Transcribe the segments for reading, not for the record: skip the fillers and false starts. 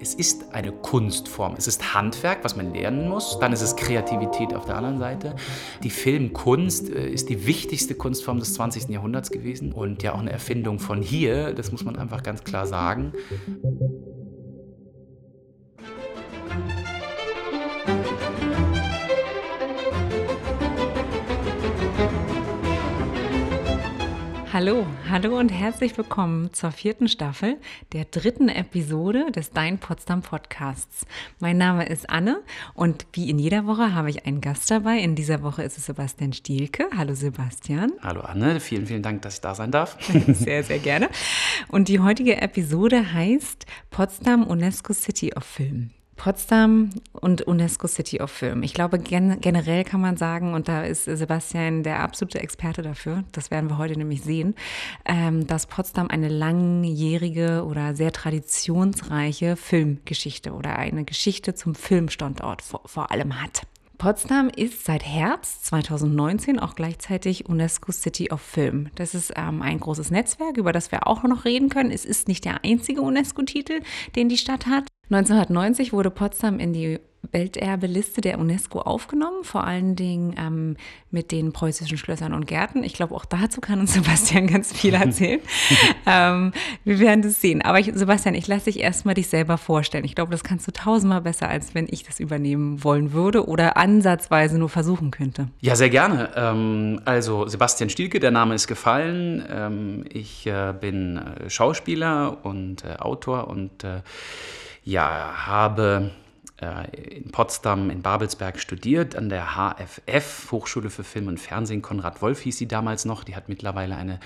Es ist eine Kunstform, es ist Handwerk, was man lernen muss, dann ist es Kreativität auf der anderen Seite. Die Filmkunst ist die wichtigste Kunstform des 20. Jahrhunderts gewesen und ja auch eine Erfindung von hier, das muss man einfach ganz klar sagen. Hallo und herzlich willkommen zur 4. Staffel der 3. Episode des Dein Potsdam Podcasts. Mein Name ist Anne und wie in jeder Woche habe ich einen Gast dabei. In dieser Woche ist es Sebastian Stielke. Hallo Sebastian. Hallo Anne, vielen, vielen Dank, dass ich da sein darf. Sehr, sehr gerne. Und die heutige Episode heißt Potsdam UNESCO City of Film. Potsdam und UNESCO City of Film. Ich glaube, generell kann man sagen, und da ist Sebastian der absolute Experte dafür, das werden wir heute nämlich sehen, dass Potsdam eine langjährige oder sehr traditionsreiche Filmgeschichte oder eine Geschichte zum Filmstandort vor allem hat. Potsdam ist seit Herbst 2019 auch gleichzeitig UNESCO City of Film. Das ist ein großes Netzwerk, über das wir auch noch reden können. Es ist nicht der einzige UNESCO-Titel, den die Stadt hat. 1990 wurde Potsdam in die Welterbeliste der UNESCO aufgenommen, vor allen Dingen mit den preußischen Schlössern und Gärten. Ich glaube, auch dazu kann uns Sebastian ganz viel erzählen. Wir werden das sehen. Aber Sebastian, ich lasse dich erstmal dich selber vorstellen. Ich glaube, das kannst du tausendmal besser, als wenn ich das übernehmen wollen würde oder ansatzweise nur versuchen könnte. Ja, sehr gerne. Also Sebastian Stielke, der Name ist gefallen. Ich bin Schauspieler und Autor und habe in Potsdam, in Babelsberg studiert, an der HFF, Hochschule für Film und Fernsehen. Konrad Wolf hieß sie damals noch. Die hat mittlerweile eine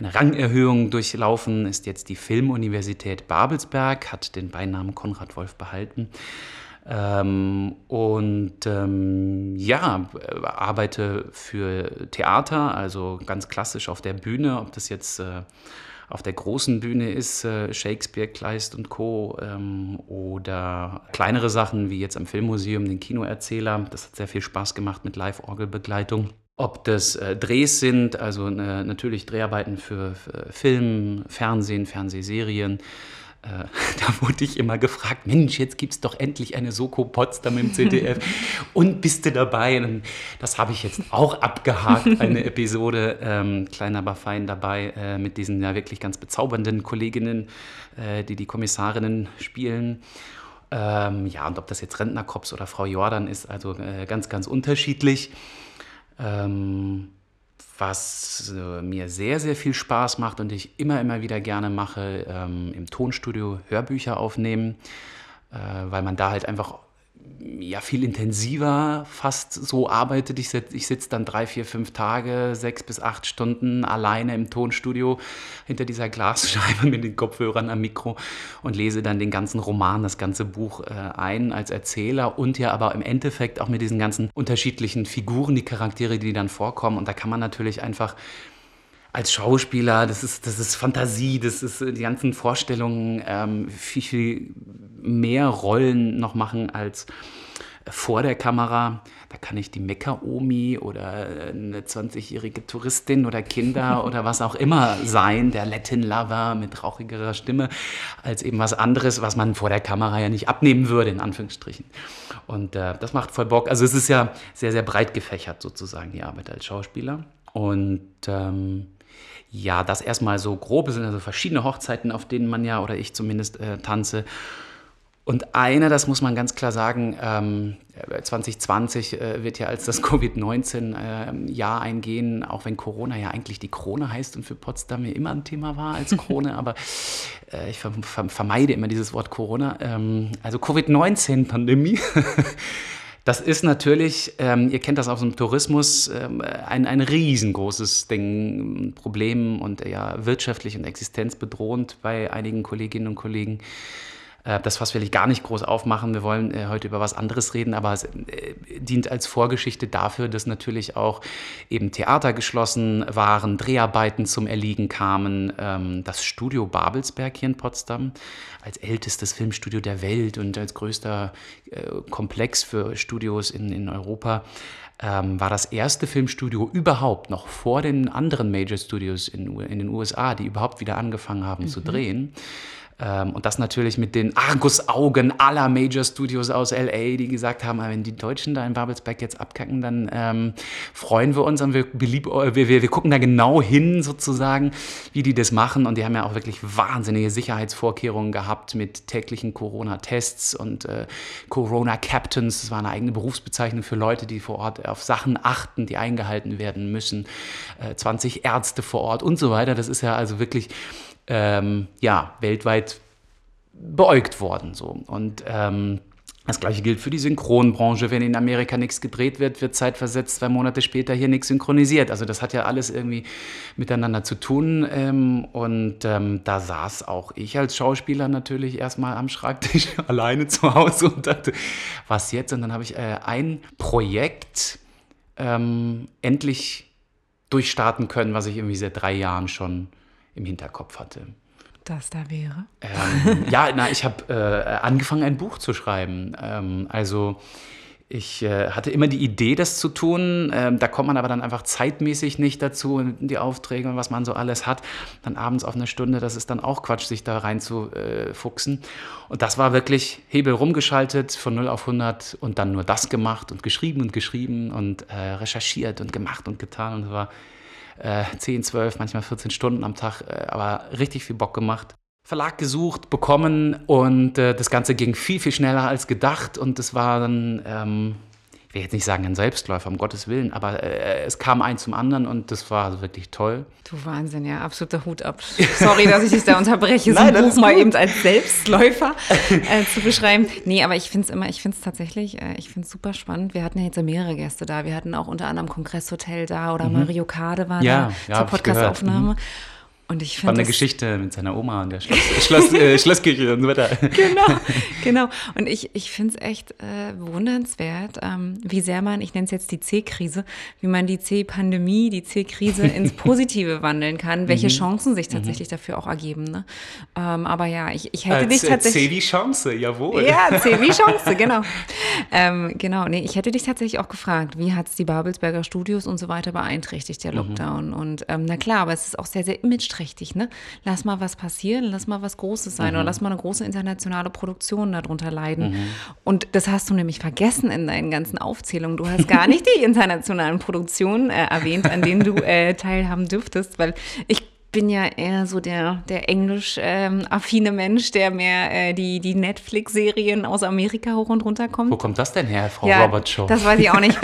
Rangerhöhung durchlaufen, ist jetzt die Filmuniversität Babelsberg, hat den Beinamen Konrad Wolf behalten. Arbeite für Theater, also ganz klassisch auf der Bühne, ob das jetzt auf der großen Bühne ist, Shakespeare, Kleist und Co. Oder kleinere Sachen wie jetzt am Filmmuseum, den Kinoerzähler. Das hat sehr viel Spaß gemacht mit Live-Orgelbegleitung. Ob das Drehs sind, also natürlich Dreharbeiten für Film, Fernsehen, Fernsehserien. Da wurde ich immer gefragt, Mensch, jetzt gibt es doch endlich eine Soko Potsdam im ZDF und bist du dabei? Und das habe ich jetzt auch abgehakt, eine Episode, klein aber fein dabei, mit diesen ja wirklich ganz bezaubernden Kolleginnen, die Kommissarinnen spielen. Und ob das jetzt Rentnerkops oder Frau Jordan ist, also ganz, ganz unterschiedlich. Was mir sehr, sehr viel Spaß macht und ich immer, immer wieder gerne mache, im Tonstudio Hörbücher aufnehmen, weil man da halt einfach viel intensiver fast so arbeitet. Ich sitze dann 3, 4, 5 Tage, 6 bis 8 Stunden alleine im Tonstudio hinter dieser Glasscheibe mit den Kopfhörern am Mikro und lese dann den ganzen Roman, das ganze Buch ein als Erzähler und ja aber im Endeffekt auch mit diesen ganzen unterschiedlichen Figuren, die Charaktere, die dann vorkommen. Und da kann man natürlich einfach als Schauspieler, das ist Fantasie, das ist die ganzen Vorstellungen, viel, viel mehr Rollen noch machen als vor der Kamera. Da kann ich die Meckeromi oder eine 20-jährige Touristin oder Kinder oder was auch immer sein, der Latin Lover mit rauchigerer Stimme, als eben was anderes, was man vor der Kamera ja nicht abnehmen würde, in Anführungsstrichen. Und das macht voll Bock. Also es ist ja sehr, sehr breit gefächert sozusagen, die Arbeit als Schauspieler. Und das erstmal so grob. Es sind also verschiedene Hochzeiten, auf denen man ja, oder ich zumindest, tanze. Und eine, das muss man ganz klar sagen, 2020 wird ja als das Covid-19-Jahr eingehen, auch wenn Corona ja eigentlich die Krone heißt und für Potsdam ja immer ein Thema war als Krone, aber ich vermeide immer dieses Wort Corona. Also Covid-19-Pandemie. Das ist natürlich, ihr kennt das aus dem Tourismus, ein riesengroßes Ding, Problem und ja wirtschaftlich und existenzbedrohend bei einigen Kolleginnen und Kollegen. Das Fass will ich gar nicht groß aufmachen. Wir wollen heute über was anderes reden, aber es dient als Vorgeschichte dafür, dass natürlich auch eben Theater geschlossen waren, Dreharbeiten zum Erliegen kamen. Das Studio Babelsberg hier in Potsdam als ältestes Filmstudio der Welt und als größter Komplex für Studios in Europa war das erste Filmstudio überhaupt noch vor den anderen Major Studios in den USA, die überhaupt wieder angefangen haben zu drehen. Und das natürlich mit den Argusaugen aller Major Studios aus L.A., die gesagt haben, wenn die Deutschen da in Babelsberg jetzt abkacken, dann freuen wir uns und wir gucken da genau hin sozusagen, wie die das machen. Und die haben ja auch wirklich wahnsinnige Sicherheitsvorkehrungen gehabt mit täglichen Corona-Tests und Corona-Captains. Das war eine eigene Berufsbezeichnung für Leute, die vor Ort auf Sachen achten, die eingehalten werden müssen. 20 Ärzte vor Ort und so weiter. Das ist ja also wirklich... weltweit beäugt worden. So. Und das Gleiche gilt für die Synchronbranche. Wenn in Amerika nichts gedreht wird, wird zeitversetzt 2 Monate später hier nichts synchronisiert. Also das hat ja alles irgendwie miteinander zu tun. Da saß auch ich als Schauspieler natürlich erstmal am Schreibtisch alleine zu Hause und dachte, was jetzt? Und dann habe ich ein Projekt endlich durchstarten können, was ich irgendwie seit 3 Jahren schon im Hinterkopf hatte. Das da wäre? Ich habe angefangen, ein Buch zu schreiben. Ich hatte immer die Idee, das zu tun. Da kommt man aber dann einfach zeitmäßig nicht dazu und die Aufträge und was man so alles hat. Dann abends auf eine Stunde, das ist dann auch Quatsch, sich da rein zu fuchsen. Und das war wirklich Hebel rumgeschaltet von 0 auf 100 und dann nur das gemacht und geschrieben und recherchiert und gemacht und getan. Und das war 10, 12, manchmal 14 Stunden am Tag, aber richtig viel Bock gemacht. Verlag gesucht, bekommen und das Ganze ging viel, viel schneller als gedacht und es war dann, ich will jetzt nicht sagen ein Selbstläufer, um Gottes Willen, aber es kam ein zum anderen und das war wirklich toll. Du Wahnsinn, ja, absoluter Hut ab. Sorry, dass ich dich da unterbreche, so ein Buch mal eben als Selbstläufer zu beschreiben. Nee, aber ich finde es super spannend. Wir hatten ja jetzt mehrere Gäste da. Wir hatten auch unter anderem Kongresshotel da oder Mario Kade war da zur Podcastaufnahme. Und ich fand eine Geschichte mit seiner Oma und der Schlosskirche und so weiter. Genau. Und ich finde es echt bewundernswert, wie sehr man, ich nenne es jetzt die C-Krise, wie man die C-Pandemie, die C-Krise ins Positive wandeln kann, welche Chancen sich tatsächlich dafür auch ergeben. Ne? Ich hätte dich tatsächlich... C wie Chance, jawohl. Ja, C wie Chance, genau. Ich hätte dich tatsächlich auch gefragt, wie hat es die Babelsberger Studios und so weiter beeinträchtigt, der Lockdown? Und aber es ist auch sehr, sehr image richtig, ne? Lass mal was passieren, lass mal was Großes sein oder lass mal eine große internationale Produktion darunter leiden. Und das hast du nämlich vergessen in deinen ganzen Aufzählungen. Du hast gar nicht die internationalen Produktionen erwähnt, an denen du teilhaben dürftest, weil ich bin ja eher so der englisch-affine Mensch, der mehr die Netflix-Serien aus Amerika hoch und runter kommt. Wo kommt das denn her, Frau Robert Show? Das weiß ich auch nicht.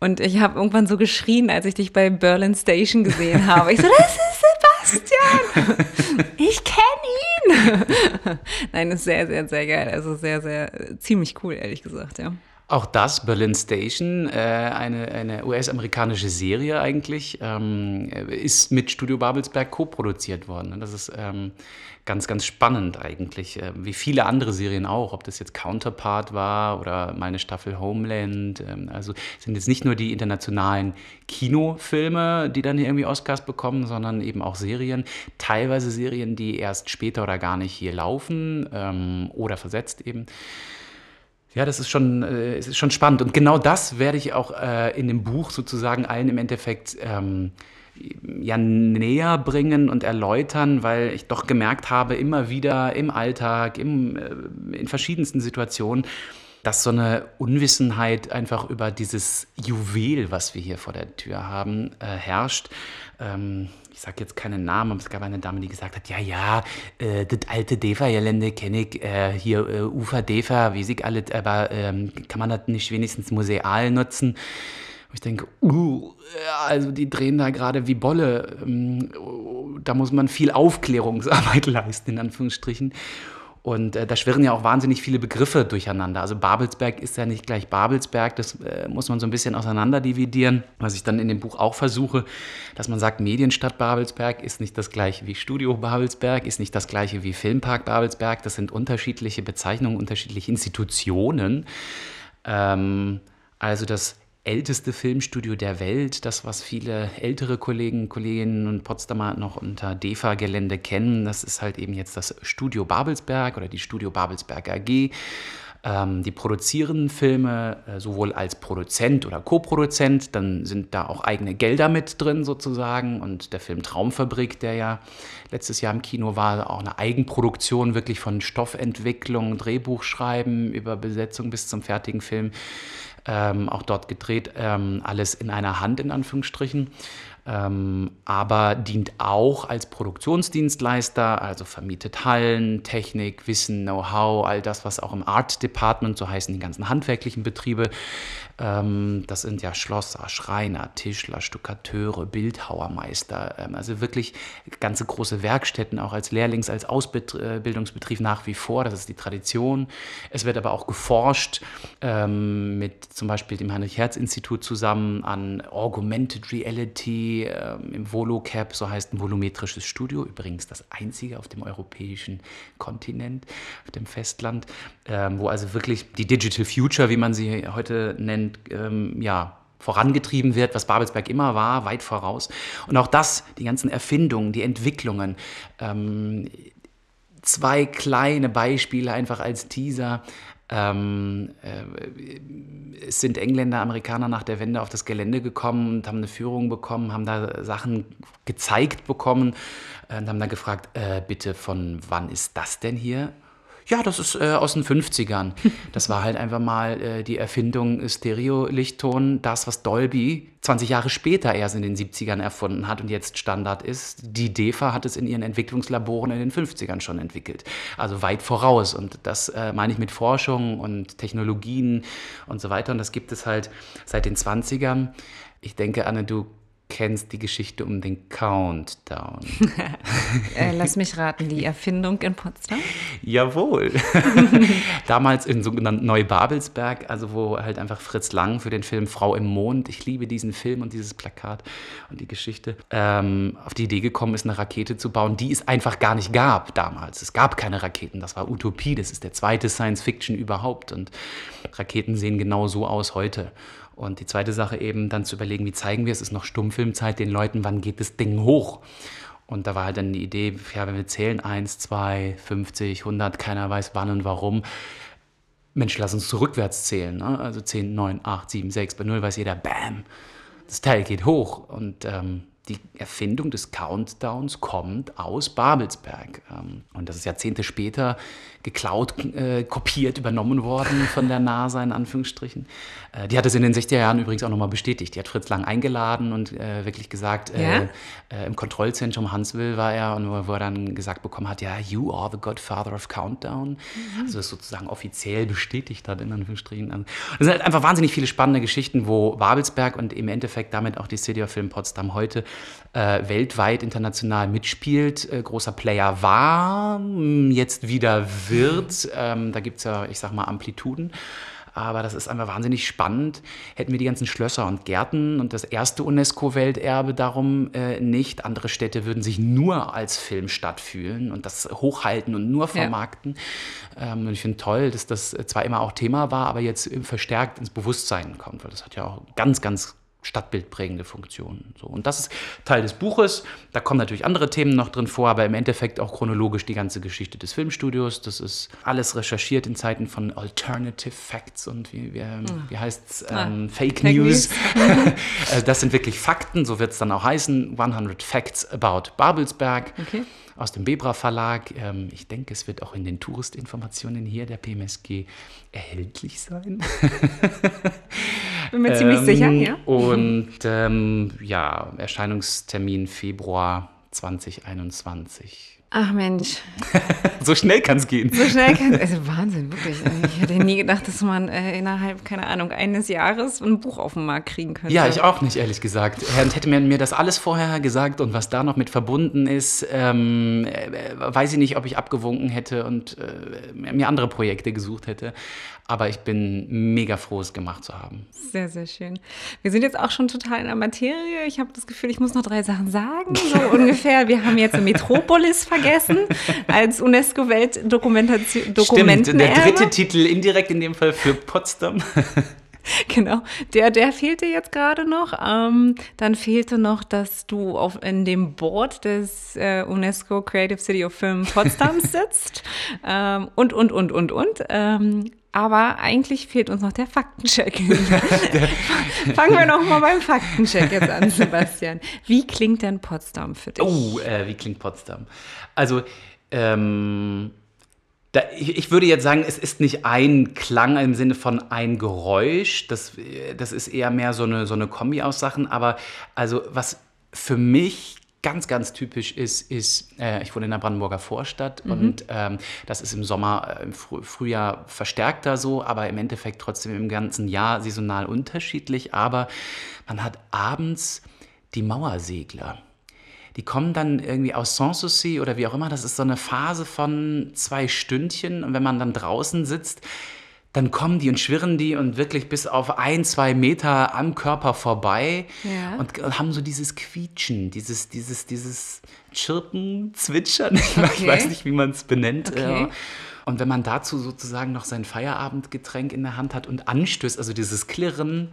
Und ich habe irgendwann so geschrien, als ich dich bei Berlin Station gesehen habe. Ich so, das ist Sebastian! Ich kenne ihn! Nein, das ist sehr, sehr, sehr geil. Also sehr, sehr, ziemlich cool, ehrlich gesagt, ja. Auch das, Berlin Station, eine US-amerikanische Serie eigentlich, ist mit Studio Babelsberg co-produziert worden. Das ist ganz, ganz spannend eigentlich, wie viele andere Serien auch, ob das jetzt Counterpart war oder meine Staffel Homeland. Also sind jetzt nicht nur die internationalen Kinofilme, die dann hier irgendwie Oscars bekommen, sondern eben auch Serien. Teilweise Serien, die erst später oder gar nicht hier laufen oder versetzt eben. Ja, es ist schon spannend. Und genau das werde ich auch in dem Buch sozusagen allen im Endeffekt näher bringen und erläutern, weil ich doch gemerkt habe, immer wieder im Alltag, in verschiedensten Situationen, dass so eine Unwissenheit einfach über dieses Juwel, was wir hier vor der Tür haben, herrscht. Ich sage jetzt keinen Namen, aber es gab eine Dame, die gesagt hat, das alte DEFA-Gelände kenne ich, hier Ufer-DEFA, wie ich alles, aber kann man das nicht wenigstens museal nutzen? Und ich denke, also die drehen da gerade wie Bolle, da muss man viel Aufklärungsarbeit leisten, in Anführungsstrichen. Und da schwirren ja auch wahnsinnig viele Begriffe durcheinander. Also Babelsberg ist ja nicht gleich Babelsberg, das muss man so ein bisschen auseinander dividieren. Was ich dann in dem Buch auch versuche, dass man sagt, Medienstadt Babelsberg ist nicht das gleiche wie Studio Babelsberg, ist nicht das gleiche wie Filmpark Babelsberg. Das sind unterschiedliche Bezeichnungen, unterschiedliche Institutionen. Also das älteste Filmstudio der Welt, das, was viele ältere Kollegen, Kolleginnen und Potsdamer noch unter DEFA-Gelände kennen, das ist halt eben jetzt das Studio Babelsberg oder die Studio Babelsberg AG. Die produzieren Filme sowohl als Produzent oder Co-Produzent, dann sind da auch eigene Gelder mit drin sozusagen. Und der Film Traumfabrik, der ja letztes Jahr im Kino war, auch eine Eigenproduktion wirklich von Stoffentwicklung, Drehbuchschreiben über Besetzung bis zum fertigen Film, auch dort gedreht, alles in einer Hand in Anführungsstrichen. Aber dient auch als Produktionsdienstleister, also vermietet Hallen, Technik, Wissen, Know-how, all das, was auch im Art Department, so heißen die ganzen handwerklichen Betriebe, das sind ja Schlosser, Schreiner, Tischler, Stuckateure, Bildhauermeister, also wirklich ganze große Werkstätten, auch als Lehrlings-, als Ausbildungsbetrieb nach wie vor, das ist die Tradition. Es wird aber auch geforscht mit zum Beispiel dem Heinrich-Hertz-Institut zusammen an Augmented Reality, im VoloCap, so heißt ein volumetrisches Studio, übrigens das einzige auf dem europäischen Kontinent, auf dem Festland, wo also wirklich die Digital Future, wie man sie heute nennt, vorangetrieben wird, was Babelsberg immer war, weit voraus. Und auch das, die ganzen Erfindungen, die Entwicklungen, zwei kleine Beispiele einfach als Teaser. Es sind Engländer, Amerikaner nach der Wende auf das Gelände gekommen und haben eine Führung bekommen, haben da Sachen gezeigt bekommen und haben dann gefragt, bitte, von wann ist das denn hier? Ja, das ist aus den 50ern. Das war halt einfach mal die Erfindung Stereo-Lichtton, das, was Dolby 20 Jahre später erst in den 70ern erfunden hat und jetzt Standard ist. Die DEFA hat es in ihren Entwicklungslaboren in den 50ern schon entwickelt. Also weit voraus. Und das meine ich mit Forschung und Technologien und so weiter. Und das gibt es halt seit den 20ern. Ich denke, Anne, du kennst die Geschichte um den Countdown. Lass mich raten, die Erfindung in Potsdam? Jawohl. Damals in sogenannten Neues Babelsberg, also wo halt einfach Fritz Lang für den Film Frau im Mond, ich liebe diesen Film und dieses Plakat und die Geschichte, auf die Idee gekommen ist, eine Rakete zu bauen, die es einfach gar nicht gab damals. Es gab keine Raketen, das war Utopie, das ist der zweite Science-Fiction überhaupt und Raketen sehen genau so aus heute. Und die zweite Sache eben dann zu überlegen, wie zeigen wir es, ist noch Stummfilmzeit, den Leuten, wann geht das Ding hoch? Und da war halt dann die Idee, ja, wenn wir zählen, 1, 2, 50, 100, keiner weiß wann und warum. Mensch, lass uns rückwärts zählen, ne? Also 10, 9, 8, 7, 6, bei 0 weiß jeder, bam, das Teil geht hoch. Und die Erfindung des Countdowns kommt aus Babelsberg. Und das ist Jahrzehnte später geklaut, kopiert, übernommen worden von der NASA in Anführungsstrichen. Die hat es in den 60er Jahren übrigens auch nochmal bestätigt. Die hat Fritz Lang eingeladen und wirklich gesagt, im Kontrollzentrum Hanswil war er, und wo er dann gesagt bekommen hat, ja, you are the godfather of Countdown. Mhm. Also das sozusagen offiziell bestätigt hat in Anführungsstrichen. Also, das sind halt einfach wahnsinnig viele spannende Geschichten, wo Babelsberg und im Endeffekt damit auch die City of Film Potsdam heute weltweit international mitspielt, großer Player war, jetzt wieder wird. Da gibt es ja, ich sag mal, Amplituden. Aber das ist einfach wahnsinnig spannend. Hätten wir die ganzen Schlösser und Gärten und das erste UNESCO-Welterbe darum nicht. Andere Städte würden sich nur als Filmstadt fühlen und das hochhalten und nur vermarkten. Ja. Und ich finde toll, dass das zwar immer auch Thema war, aber jetzt verstärkt ins Bewusstsein kommt. Weil das hat ja auch ganz, ganz stadtbildprägende Funktionen. So, und das ist Teil des Buches. Da kommen natürlich andere Themen noch drin vor, aber im Endeffekt auch chronologisch die ganze Geschichte des Filmstudios. Das ist alles recherchiert in Zeiten von Alternative Facts und wie heißt es? Fake News. Das sind wirklich Fakten, so wird es dann auch heißen. 100 Facts about Babelsberg. Okay. Aus dem Bebra Verlag. Ich denke, es wird auch in den Touristinformationen hier der PMSG erhältlich sein. Bin mir ziemlich sicher, ja. Und Erscheinungstermin Februar 2021. Ach Mensch. So schnell kann es gehen. Also Wahnsinn, wirklich. Ich hätte nie gedacht, dass man innerhalb, keine Ahnung, eines Jahres ein Buch auf den Markt kriegen könnte. Ja, ich auch nicht, ehrlich gesagt. Hätte man mir das alles vorher gesagt und was da noch mit verbunden ist, weiß ich nicht, ob ich abgewunken hätte und mir andere Projekte gesucht hätte. Aber ich bin mega froh, es gemacht zu haben. Sehr, sehr schön. Wir sind jetzt auch schon total in der Materie. Ich habe das Gefühl, ich muss noch 3 Sachen sagen, so ungefähr. Wir haben jetzt eine Metropolis vergessen, als UNESCO-Weltdokumenten. Stimmt, der dritte Titel indirekt in dem Fall für Potsdam. Genau, der fehlte jetzt gerade noch. Dann fehlte noch, dass du in dem Board des UNESCO Creative City of Film Potsdam sitzt und. Aber eigentlich fehlt uns noch der Faktencheck. Fangen wir noch mal beim Faktencheck jetzt an, Sebastian. Wie klingt denn Potsdam für dich? Oh, wie klingt Potsdam? Also, ich würde jetzt sagen, es ist nicht ein Klang im Sinne von ein Geräusch. Das ist eher mehr so eine Kombi aus Sachen. Aber also was für mich ganz, ganz typisch ist, ich wohne in der Brandenburger Vorstadt, und das ist im Sommer, im Frühjahr verstärkter so, aber im Endeffekt trotzdem im ganzen Jahr saisonal unterschiedlich. Aber man hat abends die Mauersegler. Die kommen dann irgendwie aus Sanssouci oder wie auch immer. Das ist so eine Phase von 2 Stündchen. Und wenn man dann draußen sitzt, dann kommen die und schwirren die und wirklich bis auf 1-2 Meter am Körper vorbei, ja, und haben so dieses Quietschen, dieses Chirpen, Zwitschern. Okay. Ich weiß nicht, wie man es benennt. Okay. Und wenn man dazu sozusagen noch sein Feierabendgetränk in der Hand hat und anstößt, also dieses Klirren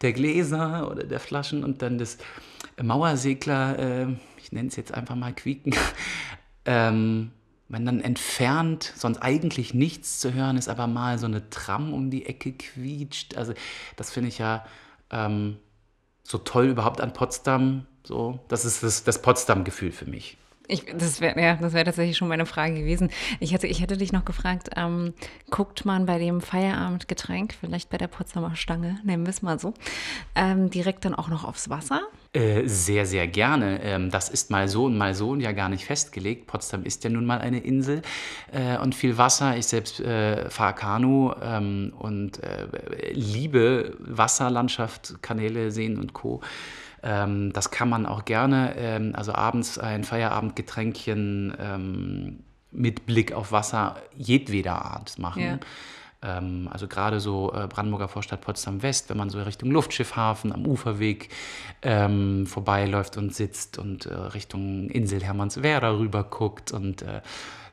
der Gläser oder der Flaschen und dann das Mauersegler, ich nenne es jetzt einfach mal Quieken, wenn dann entfernt, sonst eigentlich nichts zu hören ist, aber mal so eine Tram um die Ecke quietscht. Also das finde ich ja so toll überhaupt an Potsdam. So, das ist das Potsdam-Gefühl für mich. Das wäre tatsächlich schon meine Frage gewesen. Ich hätte dich noch gefragt, guckt man bei dem Feierabendgetränk, vielleicht bei der Potsdamer Stange, nennen wir es mal so, direkt dann auch noch aufs Wasser? Sehr, sehr gerne. Das ist mal so und ja gar nicht festgelegt. Potsdam ist ja nun mal eine Insel und viel Wasser. Ich selbst fahre Kanu und liebe Wasserlandschaft, Kanäle, Seen und Co. Das kann man auch gerne, also abends ein Feierabendgetränkchen mit Blick auf Wasser jedweder Art machen. Ja. Also gerade so Brandenburger Vorstadt, Potsdam West, wenn man so Richtung Luftschiffhafen am Uferweg vorbeiläuft und sitzt und Richtung Insel Hermannswerda rüber guckt und es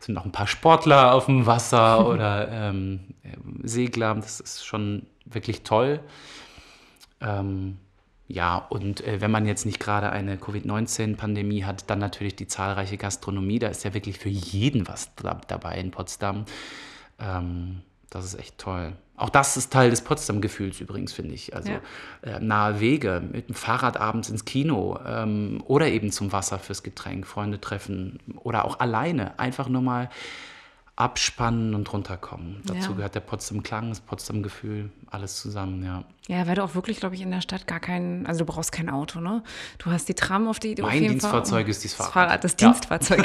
sind noch ein paar Sportler auf dem Wasser oder Segler, das ist schon wirklich toll. Ja, und wenn man jetzt nicht gerade eine Covid-19-Pandemie hat, dann natürlich die zahlreiche Gastronomie. Da ist ja wirklich für jeden was dabei in Potsdam. Das ist echt toll. Auch das ist Teil des Potsdam-Gefühls übrigens, finde ich. Also nahe Wege, mit dem Fahrrad abends ins Kino oder eben zum Wasser fürs Getränk, Freunde treffen oder auch alleine. Einfach nur mal abspannen und runterkommen. Dazu gehört der Potsdam-Klang, das Potsdam-Gefühl, alles zusammen, ja. Ja, weil du auch wirklich, glaube ich, in der Stadt du brauchst kein Auto, ne? Du hast die Tram, auf die du auf jeden Fall... Mein Dienstfahrzeug ist dieses Fahrrad. Das Dienstfahrzeug.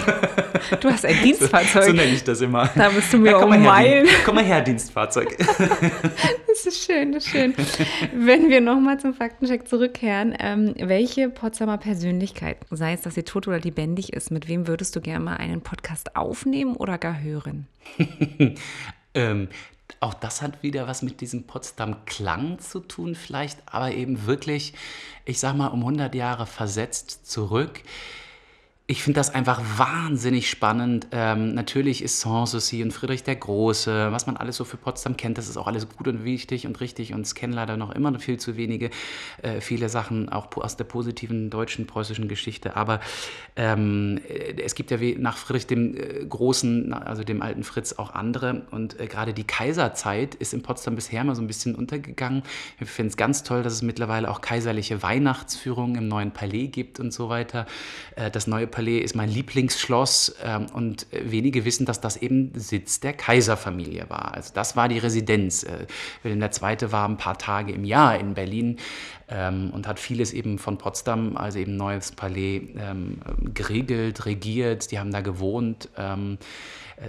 Du hast ein Dienstfahrzeug. So nenne ich das immer. Da bist du mir auch Meilen. Komm mal her, Dienstfahrzeug. Das ist schön, das ist schön. Wenn wir nochmal zum Faktencheck zurückkehren, welche Potsdamer Persönlichkeit, sei es, dass sie tot oder lebendig ist, mit wem würdest du gerne mal einen Podcast aufnehmen oder gar hören? Auch das hat wieder was mit diesem Potsdam-Klang zu tun vielleicht, aber eben wirklich, ich sag mal, um 100 Jahre versetzt zurück. Ich finde das einfach wahnsinnig spannend. Natürlich ist Sanssouci und Friedrich der Große, was man alles so für Potsdam kennt, das ist auch alles gut und wichtig und richtig und es kennen leider noch immer noch viel zu wenige, viele Sachen auch aus der positiven deutschen, preußischen Geschichte, aber es gibt ja nach Friedrich dem Großen, also dem alten Fritz, auch andere und gerade die Kaiserzeit ist in Potsdam bisher mal so ein bisschen untergegangen. Ich finde es ganz toll, dass es mittlerweile auch kaiserliche Weihnachtsführungen im Neuen Palais gibt und so weiter. Das Neue Palais ist mein Lieblingsschloss und wenige wissen, dass das eben Sitz der Kaiserfamilie war. Also das war die Residenz. Wilhelm II. War ein paar Tage im Jahr in Berlin und hat vieles eben von Potsdam, also eben Neues Palais, geregelt, regiert. Die haben da gewohnt.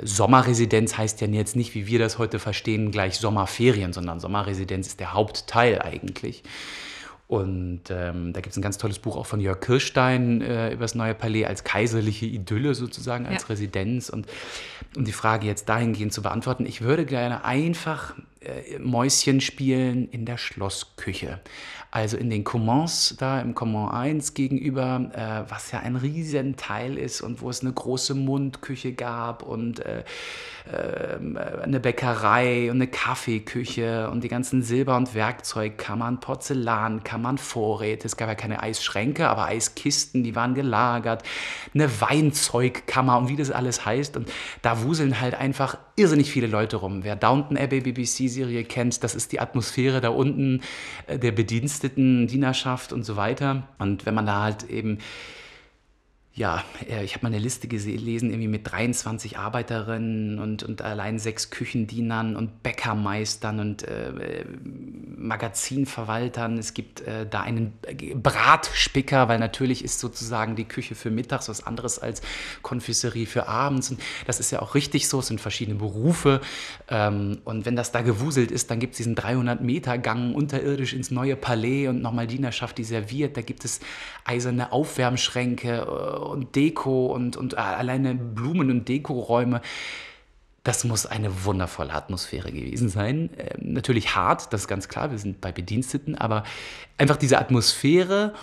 Sommerresidenz heißt ja jetzt nicht, wie wir das heute verstehen, gleich Sommerferien, sondern Sommerresidenz ist der Hauptteil eigentlich. Und da gibt es ein ganz tolles Buch auch von Jörg Kirschstein über das Neue Palais als kaiserliche Idylle sozusagen, als Residenz. Und um die Frage jetzt dahingehend zu beantworten, ich würde gerne einfach Mäuschen spielen in der Schlossküche. Also in den Commons, da im Common 1 gegenüber, was ja ein Riesenteil ist und wo es eine große Mundküche gab und eine Bäckerei und eine Kaffeeküche und die ganzen Silber- und Werkzeugkammern, Porzellankammern, Vorräte. Es gab ja keine Eisschränke, aber Eiskisten, die waren gelagert. Eine Weinzeugkammer und wie das alles heißt. Und da wuseln halt einfach irrsinnig viele Leute rum. Wer Downton Abbey BBC-Serie kennt, das ist die Atmosphäre da unten, der Bediensteten, Dienerschaft und so weiter. Und wenn man da halt eben, ja, ich habe mal eine Liste gelesen, irgendwie mit 23 Arbeiterinnen und allein 6 Küchendienern und Bäckermeistern und Magazinverwaltern. Es gibt da einen Bratspicker, weil natürlich ist sozusagen die Küche für mittags was anderes als Konfiserie für abends. Und das ist ja auch richtig so, es sind verschiedene Berufe. Und wenn das da gewuselt ist, dann gibt es diesen 300-Meter-Gang unterirdisch ins Neue Palais und nochmal Dienerschaft, die serviert. Da gibt es eiserne Aufwärmschränke und Deko und alleine Blumen- und Dekoräume. Das muss eine wundervolle Atmosphäre gewesen sein. Natürlich hart, das ist ganz klar, wir sind bei Bediensteten, aber einfach diese Atmosphäre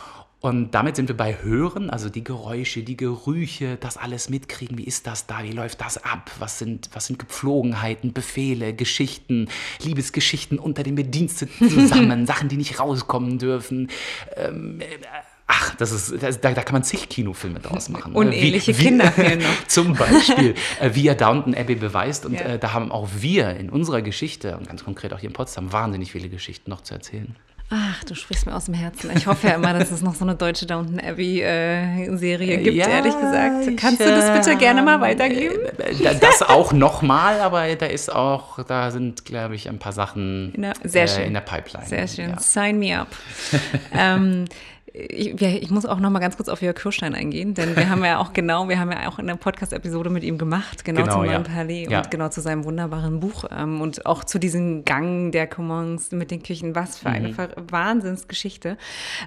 und damit sind wir bei Hören, also die Geräusche, die Gerüche, das alles mitkriegen, wie ist das da, wie läuft das ab, was sind Gepflogenheiten, Befehle, Geschichten, Liebesgeschichten unter den Bediensteten zusammen, Sachen, die nicht rauskommen dürfen, da kann man zig Kinofilme draus machen. Unähnliche Kinderfilme. Zum Beispiel, wie ja Downton Abbey beweist. Und ja. Da haben auch wir in unserer Geschichte, und ganz konkret auch hier in Potsdam, wahnsinnig viele Geschichten noch zu erzählen. Ach, du sprichst mir aus dem Herzen. Ich hoffe ja immer, dass es noch so eine deutsche Downton Abbey-Serie gibt, ja, ehrlich gesagt. Kannst du das bitte gerne mal weitergeben? Das auch nochmal, aber da sind, glaube ich, ein paar Sachen in der Pipeline. Sehr schön, ja. Sign me up. Ich muss auch noch mal ganz kurz auf Jörg Kirschstein eingehen, denn wir haben ja auch eine Podcast-Episode mit ihm gemacht, genau zum Neuen Palais und genau zu seinem wunderbaren Buch und auch zu diesem Gang der Commons mit den Küchen, was für eine Wahnsinnsgeschichte.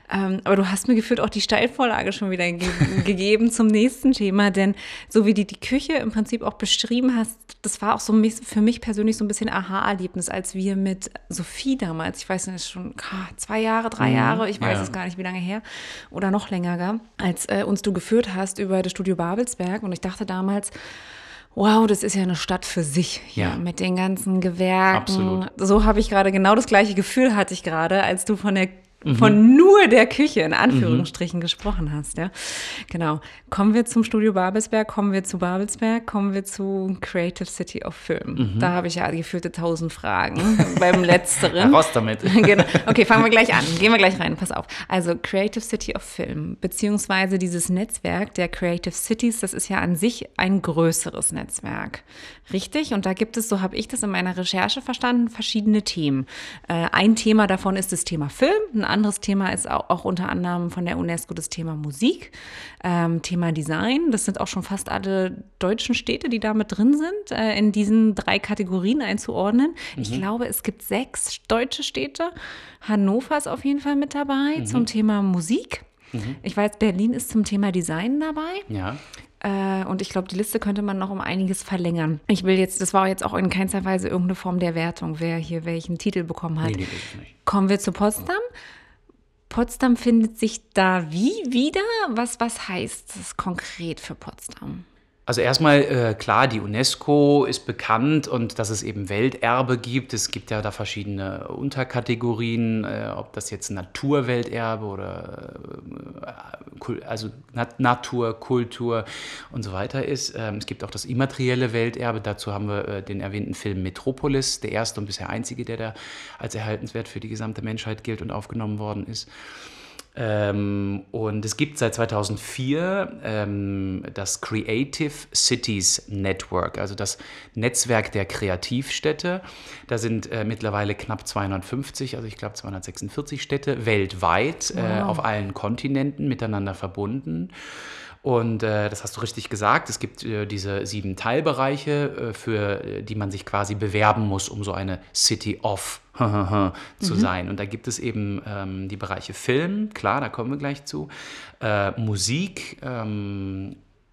Aber du hast mir gefühlt auch die Steilvorlage schon wieder gegeben zum nächsten Thema, denn so wie du die Küche im Prinzip auch beschrieben hast, das war auch so für mich persönlich so ein bisschen Aha-Erlebnis, als wir mit Sophie damals, ich weiß nicht, schon 2 Jahre, 3 Jahre, ich weiß es gar nicht, wie lange her, oder noch länger gar, als uns du geführt hast über das Studio Babelsberg. Und ich dachte damals, wow, das ist ja eine Stadt für sich hier mit den ganzen Gewerken. Absolut. So habe ich gerade genau das gleiche Gefühl hatte ich gerade, als du von nur der Küche in Anführungsstrichen gesprochen hast. Ja. Genau. Kommen wir zum Studio Babelsberg, kommen wir zu Babelsberg, kommen wir zu Creative City of Film. Da habe ich ja gefühlte 1000 Fragen beim Letzteren. Raus damit. Genau. Okay, fangen wir gleich an. Gehen wir gleich rein, pass auf. Also Creative City of Film, beziehungsweise dieses Netzwerk der Creative Cities, das ist ja an sich ein größeres Netzwerk. Richtig? Und da gibt es, so habe ich das in meiner Recherche verstanden, verschiedene Themen. Ein Thema davon ist das Thema Film, ein anderes Thema ist auch unter anderem von der UNESCO das Thema Musik, Thema Design. Das sind auch schon fast alle deutschen Städte, die da mit drin sind, in diesen 3 Kategorien einzuordnen. Ich glaube, es gibt 6 deutsche Städte. Hannover ist auf jeden Fall mit dabei zum Thema Musik. Ich weiß, Berlin ist zum Thema Design dabei. Ja. Und ich glaube, die Liste könnte man noch um einiges verlängern. Das war jetzt auch in keinster Weise irgendeine Form der Wertung, wer hier welchen Titel bekommen hat. Nee, nicht. Kommen wir zu Potsdam. Potsdam findet sich da wie wieder? Was heißt das konkret für Potsdam? Also erstmal, klar, die UNESCO ist bekannt und dass es eben Welterbe gibt. Es gibt ja da verschiedene Unterkategorien, ob das jetzt Naturwelterbe oder also Natur, Kultur und so weiter ist. Es gibt auch das immaterielle Welterbe. Dazu haben wir den erwähnten Film Metropolis, der erste und bisher einzige, der da als erhaltenswert für die gesamte Menschheit gilt und aufgenommen worden ist. Und es gibt seit 2004 das Creative Cities Network, also das Netzwerk der Kreativstädte. Da sind mittlerweile knapp 250, also ich glaube 246 Städte weltweit auf allen Kontinenten miteinander verbunden. Und das hast du richtig gesagt, es gibt diese 7 Teilbereiche, für die man sich quasi bewerben muss, um so eine City of zu sein. Und da gibt es eben die Bereiche Film, klar, da kommen wir gleich zu, Musik,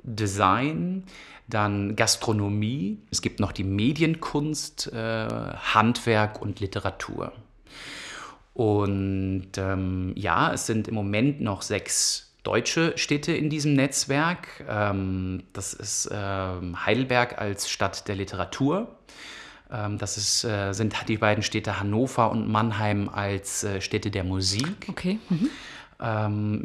Design, dann Gastronomie. Es gibt noch die Medienkunst, Handwerk und Literatur. Und ja, es sind im Moment noch 6 deutsche Städte in diesem Netzwerk. Das ist Heidelberg als Stadt der Literatur. Das sind die beiden Städte Hannover und Mannheim als Städte der Musik. Okay. Mhm.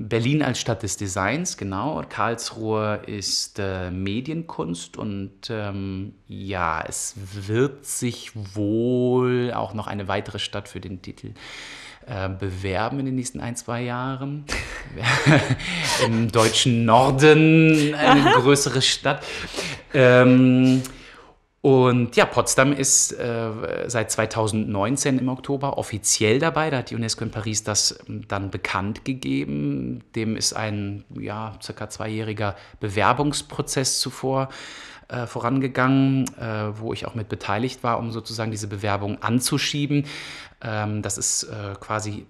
Berlin als Stadt des Designs, genau. Karlsruhe ist Medienkunst und ja, es wird sich wohl auch noch eine weitere Stadt für den Titel bewerben in den nächsten 1-2 Jahren. Im deutschen Norden eine größere Stadt. Und ja, Potsdam ist seit 2019 im Oktober offiziell dabei. Da hat die UNESCO in Paris das dann bekannt gegeben. Dem ist ein circa 2-jähriger Bewerbungsprozess zuvor vorangegangen, wo ich auch mit beteiligt war, um sozusagen diese Bewerbung anzuschieben. Das ist quasi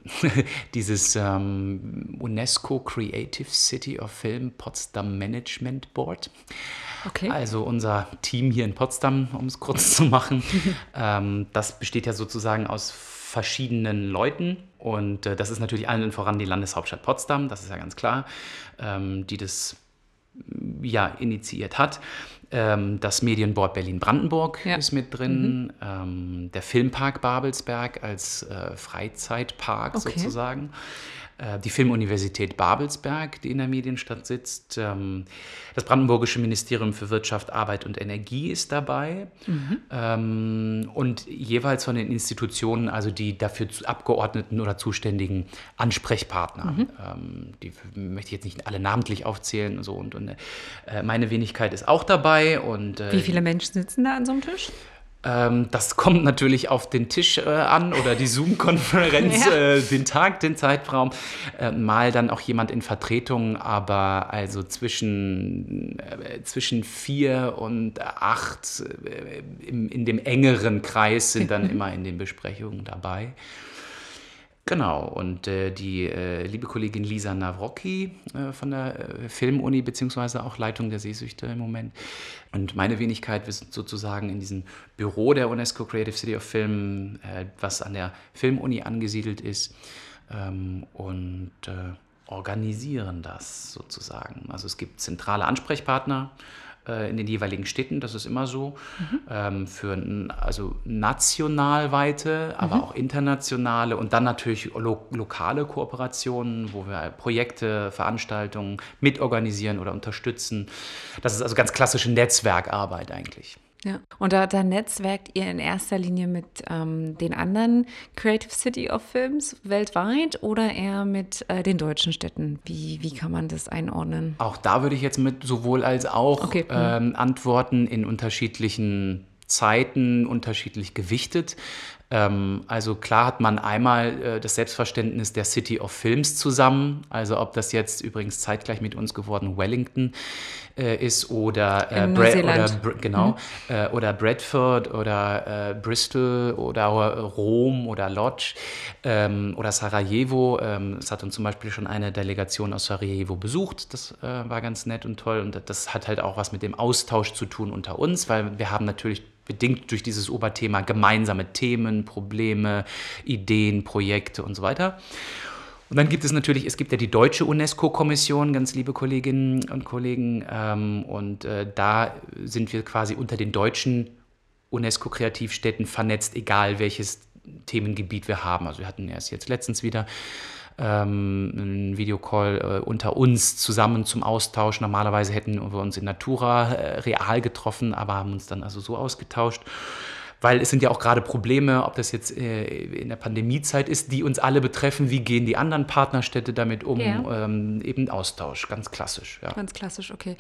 dieses UNESCO Creative City of Film Potsdam Management Board. Okay. Also unser Team hier in Potsdam, um es kurz zu machen. Das besteht ja sozusagen aus verschiedenen Leuten. Und das ist natürlich allen voran die Landeshauptstadt Potsdam, das ist ja ganz klar, die das ja initiiert hat. Das Medienboard Berlin-Brandenburg ist mit drin, der Filmpark Babelsberg als Freizeitpark sozusagen, die Filmuniversität Babelsberg, die in der Medienstadt sitzt, das Brandenburgische Ministerium für Wirtschaft, Arbeit und Energie ist dabei und jeweils von den Institutionen, also die dafür abgeordneten oder zuständigen Ansprechpartner. Die möchte ich jetzt nicht alle namentlich aufzählen und so, und meine Wenigkeit ist auch dabei. Und, wie viele Menschen sitzen da an so einem Tisch? Das kommt natürlich auf den Tisch an oder die Zoom-Konferenz, den Tag, den Zeitraum. Mal dann auch jemand in Vertretung, aber also zwischen 4 und 8 in dem engeren Kreis sind dann immer in den Besprechungen dabei. Genau, und die liebe Kollegin Lisa Nawrocki von der Filmuni, beziehungsweise auch Leitung der Sehsüchte im Moment. Und meine Wenigkeit, wir sind sozusagen in diesem Büro der UNESCO Creative City of Film, was an der Filmuni angesiedelt ist, und organisieren das sozusagen. Also es gibt zentrale Ansprechpartner in den jeweiligen Städten, das ist immer so, für nationalweite, aber auch internationale und dann natürlich lokale Kooperationen, wo wir Projekte, Veranstaltungen mitorganisieren oder unterstützen. Das ist also ganz klassische Netzwerkarbeit eigentlich. Ja. Und da netzwerkt ihr in erster Linie mit den anderen Creative City of Films weltweit oder eher mit den deutschen Städten? Wie kann man das einordnen? Auch da würde ich jetzt mit sowohl als auch antworten, in unterschiedlichen Zeiten, unterschiedlich gewichtet. Also klar hat man einmal das Selbstverständnis der City of Films zusammen, also ob das jetzt übrigens zeitgleich mit uns geworden Wellington ist oder Bradford oder Bristol oder Rom oder Lodz oder Sarajevo. Es hat uns zum Beispiel schon eine Delegation aus Sarajevo besucht, das war ganz nett und toll, und das hat halt auch was mit dem Austausch zu tun unter uns, weil wir haben natürlich bedingt durch dieses Oberthema gemeinsame Themen, Probleme, Ideen, Projekte und so weiter. Und dann gibt es natürlich, es gibt ja die deutsche UNESCO-Kommission, ganz liebe Kolleginnen und Kollegen, und da sind wir quasi unter den deutschen UNESCO-Kreativstädten vernetzt, egal welches Themengebiet wir haben. Also wir hatten erst jetzt letztens wieder einen Videocall unter uns zusammen zum Austausch. Normalerweise hätten wir uns in Natura real getroffen, aber haben uns dann also so ausgetauscht. Weil es sind ja auch gerade Probleme, ob das jetzt in der Pandemiezeit ist, die uns alle betreffen. Wie gehen die anderen Partnerstädte damit um? Yeah. Eben Austausch, ganz klassisch. Ja. Ganz klassisch, okay.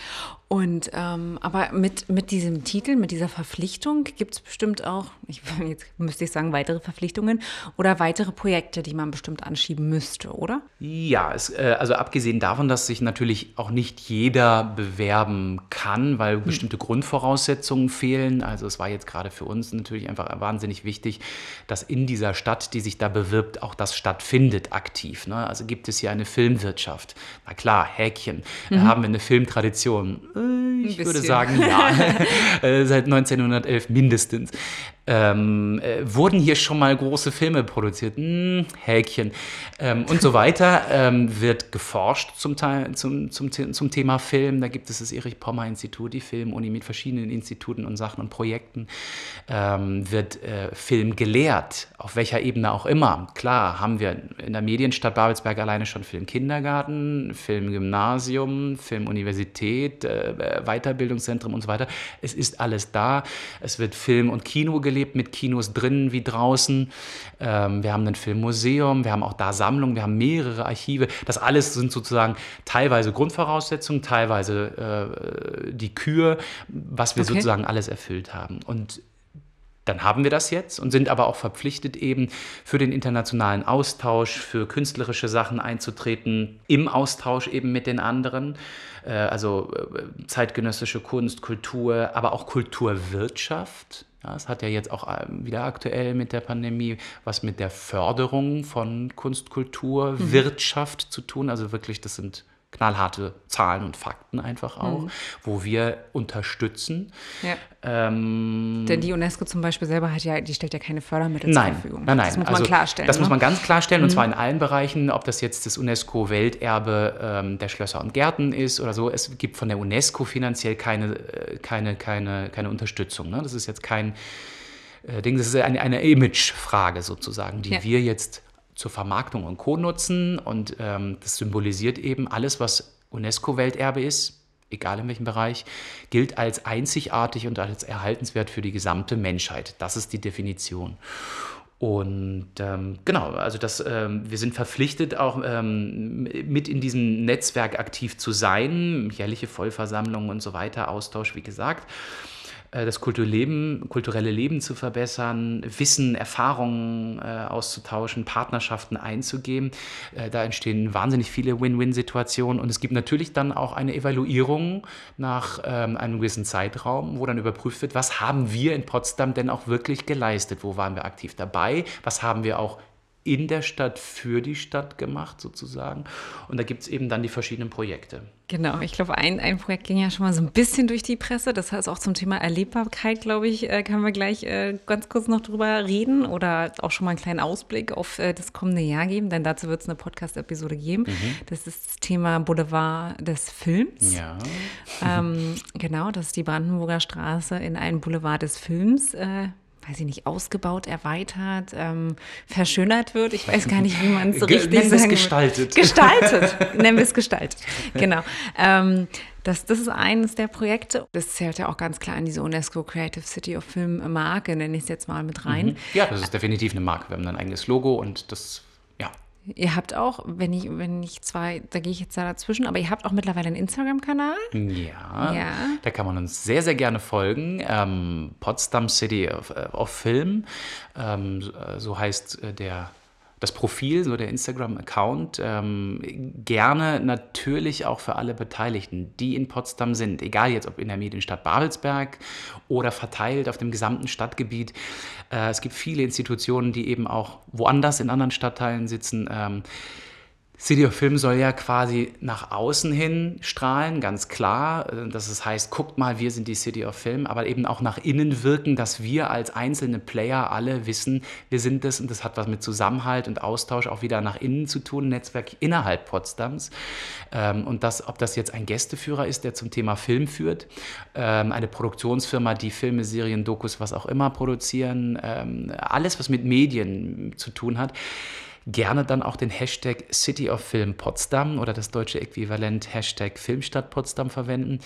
Und aber mit diesem Titel, mit dieser Verpflichtung gibt es bestimmt auch, jetzt müsste ich sagen, weitere Verpflichtungen oder weitere Projekte, die man bestimmt anschieben müsste, oder? Ja, also abgesehen davon, dass sich natürlich auch nicht jeder bewerben kann, weil bestimmte Grundvoraussetzungen fehlen. Also es war jetzt gerade für uns natürlich natürlich einfach wahnsinnig wichtig, dass in dieser Stadt, die sich da bewirbt, auch das stattfindet aktiv. Ne? Also gibt es hier eine Filmwirtschaft? Na klar, Häkchen. Haben wir eine Filmtradition? Ich würde sagen, ja. Seit 1911 mindestens. Wurden hier schon mal große Filme produziert? Häkchen. Und so weiter. Wird geforscht zum Teil zum Thema Film. Da gibt es das Erich-Pommer-Institut, die Filmuni mit verschiedenen Instituten und Sachen und Projekten. Wird Film gelehrt, auf welcher Ebene auch immer. Klar, haben wir in der Medienstadt Babelsberg alleine schon Filmkindergarten, Filmgymnasium, Filmuniversität, Weiterbildungszentrum und so weiter. Es ist alles da. Es wird Film und Kino gelebt, mit Kinos drinnen wie draußen. Wir haben ein Filmmuseum, wir haben auch da Sammlungen, wir haben mehrere Archive. Das alles sind sozusagen teilweise Grundvoraussetzungen, teilweise die Kür, was wir sozusagen alles erfüllt haben. Und dann haben wir das jetzt und sind aber auch verpflichtet, eben für den internationalen Austausch, für künstlerische Sachen einzutreten, im Austausch eben mit den anderen, also zeitgenössische Kunst, Kultur, aber auch Kulturwirtschaft. Ja, es hat ja jetzt auch wieder aktuell mit der Pandemie was mit der Förderung von Kunst, Kultur, Wirtschaft zu tun. Also wirklich, das sind knallharte Zahlen und Fakten einfach auch, wo wir unterstützen. Ja. Denn die UNESCO zum Beispiel selber hat ja, die stellt ja keine Fördermittel zur Verfügung. Nein, das muss man klarstellen. Das muss man ganz klarstellen, und zwar in allen Bereichen, ob das jetzt das UNESCO-Welterbe der Schlösser und Gärten ist oder so. Es gibt von der UNESCO finanziell keine Unterstützung. Ne? Das ist jetzt kein Ding, das ist eine Image-Frage sozusagen, die wir jetzt zur Vermarktung und Co. nutzen, und das symbolisiert eben alles, was UNESCO-Welterbe ist, egal in welchem Bereich, gilt als einzigartig und als erhaltenswert für die gesamte Menschheit. Das ist die Definition. Und genau, also das, wir sind verpflichtet, auch mit in diesem Netzwerk aktiv zu sein, jährliche Vollversammlungen und so weiter, Austausch, wie gesagt, das kulturelle Leben zu verbessern, Wissen, Erfahrungen auszutauschen, Partnerschaften einzugehen. Da entstehen wahnsinnig viele Win-Win-Situationen, und es gibt natürlich dann auch eine Evaluierung nach einem gewissen Zeitraum, wo dann überprüft wird, was haben wir in Potsdam denn auch wirklich geleistet, wo waren wir aktiv dabei, was haben wir auch in der Stadt für die Stadt gemacht sozusagen. Und da gibt es eben dann die verschiedenen Projekte. Genau, ich glaube, ein Projekt ging ja schon mal so ein bisschen durch die Presse. Das heißt auch zum Thema Erlebbarkeit, glaube ich, können wir gleich ganz kurz noch drüber reden oder auch schon mal einen kleinen Ausblick auf das kommende Jahr geben, denn dazu wird es eine Podcast-Episode geben. Das ist das Thema Boulevard des Films. Ja. Genau, das ist die Brandenburger Straße in einen Boulevard des Films, weiß ich nicht, ausgebaut, erweitert, verschönert wird. Ich weiß gar nicht, wie man es so richtig nennt. Nennen wir es gestaltet. Nennen wir es gestaltet. Genau. Das ist eines der Projekte. Das zählt ja auch ganz klar in diese UNESCO Creative City of Film Marke, nenne ich es jetzt mal, mit rein. Ja, das ist definitiv eine Marke. Wir haben ein eigenes Logo und das, ja. Ihr habt auch, wenn ich zwar, da gehe ich jetzt da dazwischen, aber ihr habt auch mittlerweile einen Instagram-Kanal. Ja, da kann man uns sehr, sehr gerne folgen. Potsdam City of Film, so heißt das Profil, so der Instagram-Account. Gerne natürlich auch für alle Beteiligten, die in Potsdam sind, egal jetzt ob in der Medienstadt Babelsberg oder verteilt auf dem gesamten Stadtgebiet. Es gibt viele Institutionen, die eben auch woanders in anderen Stadtteilen sitzen. City of Film soll ja quasi nach außen hin strahlen, ganz klar. Das heißt, guckt mal, wir sind die City of Film, aber eben auch nach innen wirken, dass wir als einzelne Player alle wissen, wir sind das, und das hat was mit Zusammenhalt und Austausch auch wieder nach innen zu tun, Netzwerk innerhalb Potsdams. Und das, ob das jetzt ein Gästeführer ist, der zum Thema Film führt, eine Produktionsfirma, die Filme, Serien, Dokus, was auch immer produzieren, alles, was mit Medien zu tun hat. Gerne dann auch den Hashtag City of Film Potsdam oder das deutsche Äquivalent Hashtag Filmstadt Potsdam verwenden.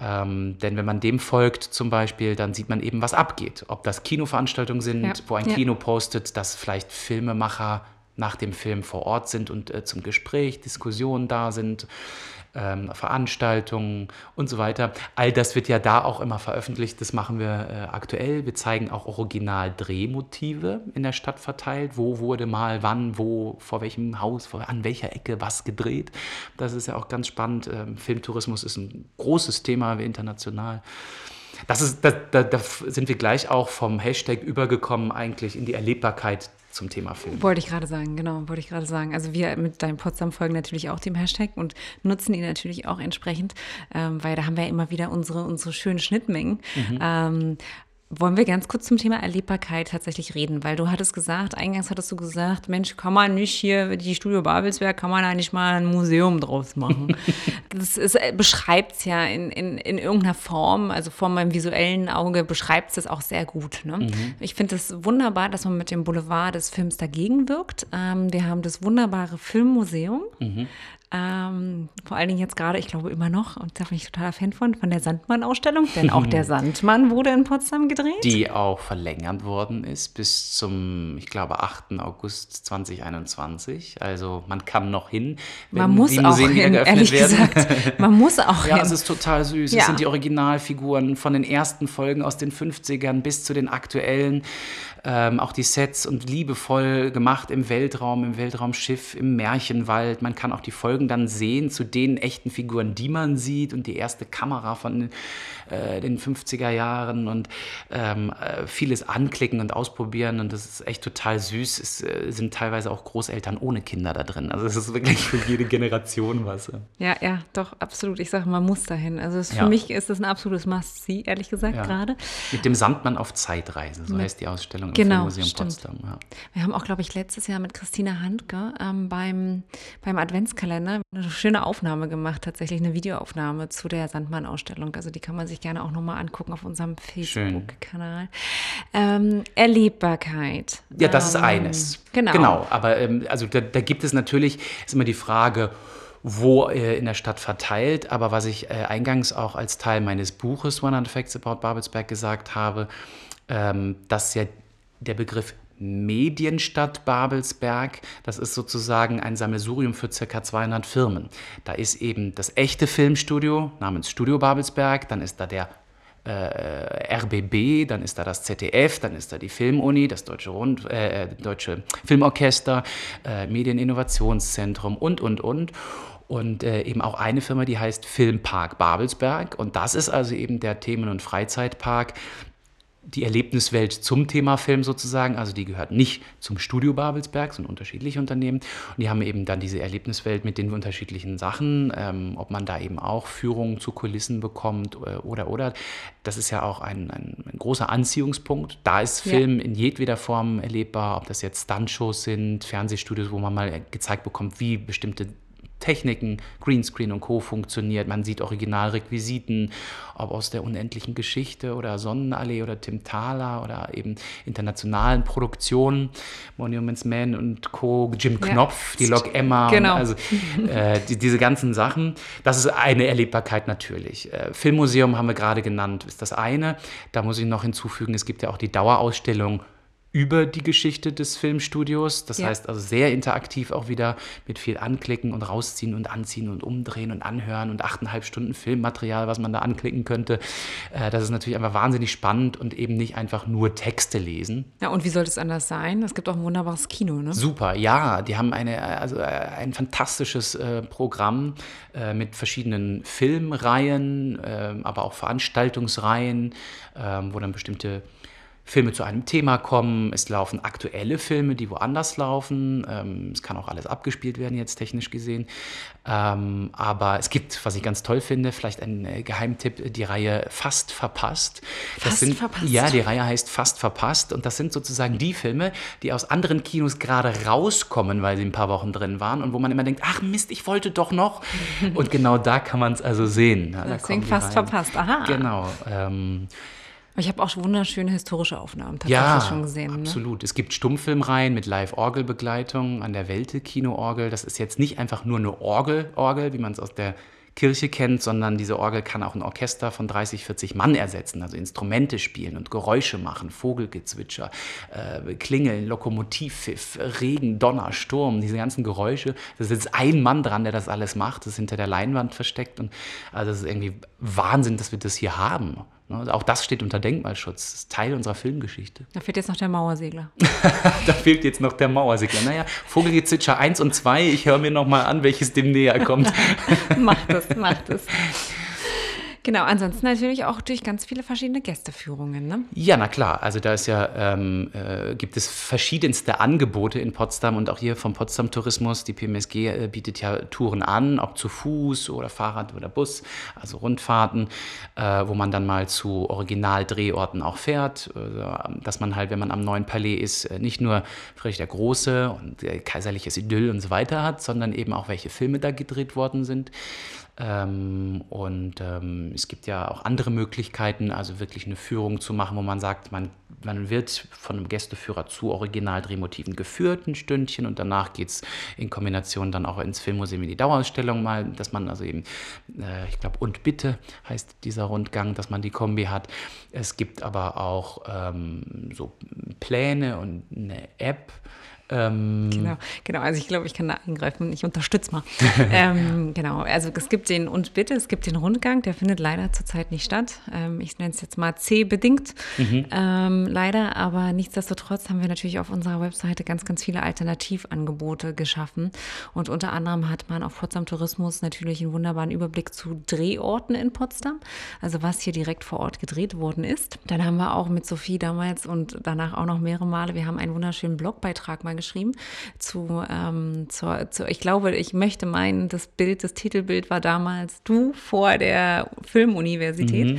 Denn wenn man dem folgt zum Beispiel, dann sieht man eben, was abgeht. Ob das Kinoveranstaltungen sind, wo ein Kino postet, dass vielleicht Filmemacher nach dem Film vor Ort sind und zum Gespräch, Diskussionen da sind, Veranstaltungen und so weiter. All das wird ja da auch immer veröffentlicht. Das machen wir aktuell. Wir zeigen auch Original-Drehmotive in der Stadt verteilt. Wo wurde mal, wann, wo, vor welchem Haus, an welcher Ecke was gedreht. Das ist ja auch ganz spannend. Filmtourismus ist ein großes Thema international. Da sind wir gleich auch vom Hashtag übergekommen eigentlich in die Erlebbarkeit zum Thema Film. Wollte ich gerade sagen. Also wir mit Dein Potsdam folgen natürlich auch dem Hashtag und nutzen ihn natürlich auch entsprechend, weil da haben wir ja immer wieder unsere schönen Schnittmengen. Mhm. Wollen wir ganz kurz zum Thema Erlebbarkeit tatsächlich reden, weil du eingangs hattest du gesagt, Mensch, kann man nicht hier, die Studio Babelsberg, kann man da nicht mal ein Museum draus machen. Das beschreibt es ja in irgendeiner Form, also vor meinem visuellen Auge beschreibt es das auch sehr gut. Ne? Mhm. Ich finde es wunderbar, dass man mit dem Boulevard des Films dagegen wirkt. Wir haben das wunderbare Filmmuseum. Mhm. Vor allen Dingen jetzt gerade, ich glaube immer noch, und da bin ich totaler Fan von der Sandmann-Ausstellung, denn auch der Sandmann wurde in Potsdam gedreht. Die auch verlängert worden ist bis zum, ich glaube, 8. August 2021. Also man kann noch hin, wenn die Museen wieder geöffnet werden. Gesagt, man muss auch hin. Ja, es ist total süß. Ja. Es sind die Originalfiguren von den ersten Folgen aus den 50ern bis zu den aktuellen. Auch die Sets und liebevoll gemacht im Weltraumschiff, im Märchenwald. Man kann auch die Folgen dann sehen zu den echten Figuren, die man sieht und die erste Kamera von den 50er Jahren und vieles anklicken und ausprobieren und das ist echt total süß. Es sind teilweise auch Großeltern ohne Kinder da drin. Also es ist wirklich für jede Generation was. Ja, doch, absolut. Ich sage, man muss dahin. Also für mich ist das ein absolutes Must-See, ehrlich gesagt, gerade. Mit dem Sandmann auf Zeitreise, so heißt die Ausstellung. Genau, Filmmuseum Potsdam. Ja. Wir haben auch, glaube ich, letztes Jahr mit Christina Handke beim Adventskalender eine schöne Aufnahme gemacht, tatsächlich eine Videoaufnahme zu der Sandmann-Ausstellung. Also die kann man sich gerne auch nochmal angucken auf unserem Facebook-Kanal. Erlebbarkeit. Ja, das ist eines. Genau, aber also da gibt es natürlich, ist immer die Frage, wo in der Stadt verteilt, aber was ich eingangs auch als Teil meines Buches 100 Facts About Babelsberg gesagt habe, dass ja der Begriff Medienstadt Babelsberg, das ist sozusagen ein Sammelsurium für ca. 200 Firmen. Da ist eben das echte Filmstudio namens Studio Babelsberg, dann ist da der RBB, dann ist da das ZDF, dann ist da die Filmuni, das Deutsche Filmorchester, Medieninnovationszentrum und. Und eben auch eine Firma, die heißt Filmpark Babelsberg. Und das ist also eben der Themen- und Freizeitpark, die Erlebniswelt zum Thema Film sozusagen, also die gehört nicht zum Studio Babelsberg, sondern unterschiedliche Unternehmen. Und die haben eben dann diese Erlebniswelt mit den unterschiedlichen Sachen, ob man da eben auch Führungen zu Kulissen bekommt oder. Das ist ja auch ein großer Anziehungspunkt. Da ist Film in jedweder Form erlebbar, ob das jetzt Stuntshows sind, Fernsehstudios, wo man mal gezeigt bekommt, wie bestimmte Techniken, Greenscreen und Co. funktioniert. Man sieht Originalrequisiten, ob aus der unendlichen Geschichte oder Sonnenallee oder Tim Thaler oder eben internationalen Produktionen, Monuments Man und Co., Jim Knopf, die Lok Emma, genau. Also diese ganzen Sachen. Das ist eine Erlebbarkeit natürlich. Filmmuseum haben wir gerade genannt, ist das eine. Da muss ich noch hinzufügen, es gibt ja auch die Dauerausstellung über die Geschichte des Filmstudios. Das heißt also sehr interaktiv auch wieder mit viel Anklicken und Rausziehen und Anziehen und Umdrehen und Anhören und 8,5 Stunden Filmmaterial, was man da anklicken könnte. Das ist natürlich einfach wahnsinnig spannend und eben nicht einfach nur Texte lesen. Ja, und wie sollte es anders sein? Es gibt auch ein wunderbares Kino, ne? Super, ja. Die haben ein fantastisches Programm mit verschiedenen Filmreihen, aber auch Veranstaltungsreihen, wo dann bestimmte Filme zu einem Thema kommen, es laufen aktuelle Filme, die woanders laufen, es kann auch alles abgespielt werden jetzt technisch gesehen, aber es gibt, was ich ganz toll finde, vielleicht ein Geheimtipp, die Reihe Fast verpasst. Ja, die Reihe heißt Fast verpasst und das sind sozusagen die Filme, die aus anderen Kinos gerade rauskommen, weil sie ein paar Wochen drin waren und wo man immer denkt, ach Mist, ich wollte doch noch und genau da kann man es also sehen. Ja, deswegen Fast verpasst, aha. Genau. Ich habe auch wunderschöne historische Aufnahmen tatsächlich schon gesehen. Ja, absolut. Ne? Es gibt Stummfilmreihen mit Live-Orgelbegleitung an der Welte-Kino-Orgel. Das ist jetzt nicht einfach nur eine Orgel, wie man es aus der Kirche kennt, sondern diese Orgel kann auch ein Orchester von 30, 40 Mann ersetzen, also Instrumente spielen und Geräusche machen, Vogelgezwitscher, Klingeln, Lokomotivpfiff, Regen, Donner, Sturm, diese ganzen Geräusche. Da sitzt ein Mann dran, der das alles macht, das ist hinter der Leinwand versteckt. Und also das ist irgendwie Wahnsinn, dass wir das hier haben. Auch das steht unter Denkmalschutz, das ist Teil unserer Filmgeschichte. Da fehlt jetzt noch der Mauersegler. Naja, Vogelgezwitscher 1 und 2, ich höre mir nochmal an, welches dem näher kommt. Macht es. Genau, ansonsten natürlich auch durch ganz viele verschiedene Gästeführungen, ne? Ja, na klar. Also da ist ja, gibt es verschiedenste Angebote in Potsdam und auch hier vom Potsdam Tourismus. Die PMSG bietet ja Touren an, ob zu Fuß oder Fahrrad oder Bus, also Rundfahrten, wo man dann mal zu Originaldrehorten auch fährt, dass man halt, wenn man am Neuen Palais ist, nicht nur Friedrich der Große und kaiserliches Idyll und so weiter hat, sondern eben auch welche Filme da gedreht worden sind. Es gibt ja auch andere Möglichkeiten, also wirklich eine Führung zu machen, wo man sagt, man wird von einem Gästeführer zu Originaldrehmotiven geführt, ein Stündchen, und danach geht es in Kombination dann auch ins Filmmuseum in die Dauerausstellung mal, dass man also eben, ich glaube, und bitte heißt dieser Rundgang, dass man die Kombi hat. Es gibt aber auch so Pläne und eine App. Genau, also ich glaube, ich kann da eingreifen, ich unterstütze mal. Genau, also es gibt den und bitte, es gibt den Rundgang, der findet leider zurzeit nicht statt. Ich nenne es jetzt mal C-bedingt, leider, aber nichtsdestotrotz haben wir natürlich auf unserer Webseite ganz, ganz viele Alternativangebote geschaffen, und unter anderem hat man auf Potsdam Tourismus natürlich einen wunderbaren Überblick zu Drehorten in Potsdam, also was hier direkt vor Ort gedreht worden ist. Dann haben wir auch mit Sophie damals und danach auch noch mehrere Male, wir haben einen wunderschönen Blogbeitrag mal geschrieben ich möchte meinen, das Titelbild war damals du vor der Filmuniversität,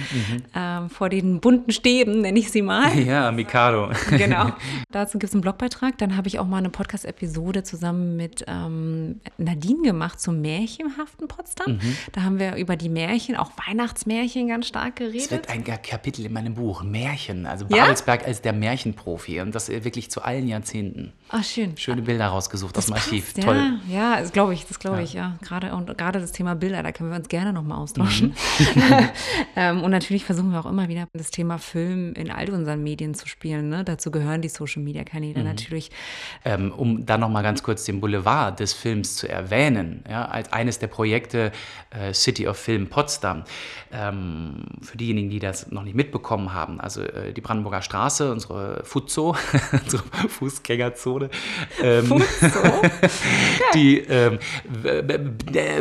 vor den bunten Stäben, nenne ich sie mal. Ja, Mikado. Genau. Dazu gibt es einen Blogbeitrag. Dann habe ich auch mal eine Podcast-Episode zusammen mit Nadine gemacht zum märchenhaften Potsdam. Da haben wir über die Märchen, auch Weihnachtsmärchen, ganz stark geredet. Es wird ein Kapitel in meinem Buch, Märchen, also Babelsberg als der Märchenprofi, und das wirklich zu allen Jahrzehnten. Ach, schön. Schöne Bilder rausgesucht aus dem Archiv. Ja, toll. Ja, das glaube ich. Gerade das Thema Bilder, da können wir uns gerne nochmal austauschen. Und natürlich versuchen wir auch immer wieder, das Thema Film in all unseren Medien zu spielen, ne? Dazu gehören die Social-Media-Kanäle natürlich. Um da nochmal ganz kurz den Boulevard des Films zu erwähnen, ja, als eines der Projekte City of Film Potsdam. Für diejenigen, die das noch nicht mitbekommen haben, also die Brandenburger Straße, unsere Fuzo, unsere Fußgängerzone, die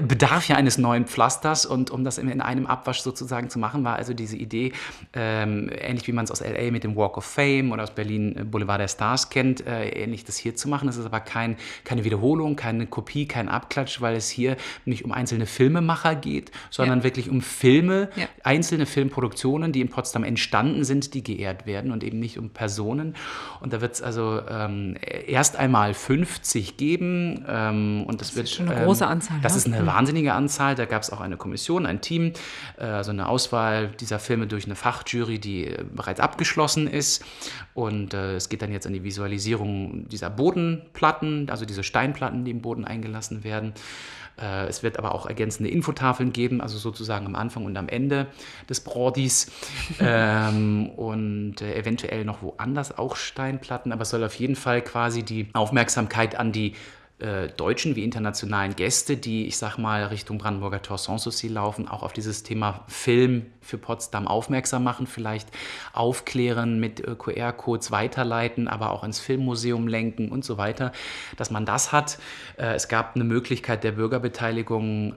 bedarf ja eines neuen Pflasters, und um das in einem Abwasch sozusagen zu machen, war also diese Idee, ähnlich wie man es aus L.A. mit dem Walk of Fame oder aus Berlin Boulevard der Stars kennt, ähnlich das hier zu machen. Das ist aber keine Wiederholung, keine Kopie, kein Abklatsch, weil es hier nicht um einzelne Filmemacher geht, sondern wirklich um Filme, einzelne Filmproduktionen, die in Potsdam entstanden sind, die geehrt werden, und eben nicht um Personen. Und da wird es also erst einmal 50 geben, und das wird schon eine große Anzahl. Das ist eine wahnsinnige Anzahl. Da gab es auch eine Kommission, ein Team, also eine Auswahl dieser Filme durch eine Fachjury, die bereits abgeschlossen ist, und es geht dann jetzt an die Visualisierung dieser Bodenplatten, also diese Steinplatten, die im Boden eingelassen werden. Es wird aber auch ergänzende Infotafeln geben, also sozusagen am Anfang und am Ende des Brodis, und eventuell noch woanders auch Steinplatten, aber es soll auf jeden Fall quasi die Aufmerksamkeit an die deutschen wie internationalen Gäste, die, ich sag mal, Richtung Brandenburger Tor Sanssouci laufen, auch auf dieses Thema Film für Potsdam aufmerksam machen, vielleicht aufklären, mit QR-Codes weiterleiten, aber auch ins Filmmuseum lenken und so weiter, dass man das hat. Es gab eine Möglichkeit der Bürgerbeteiligung,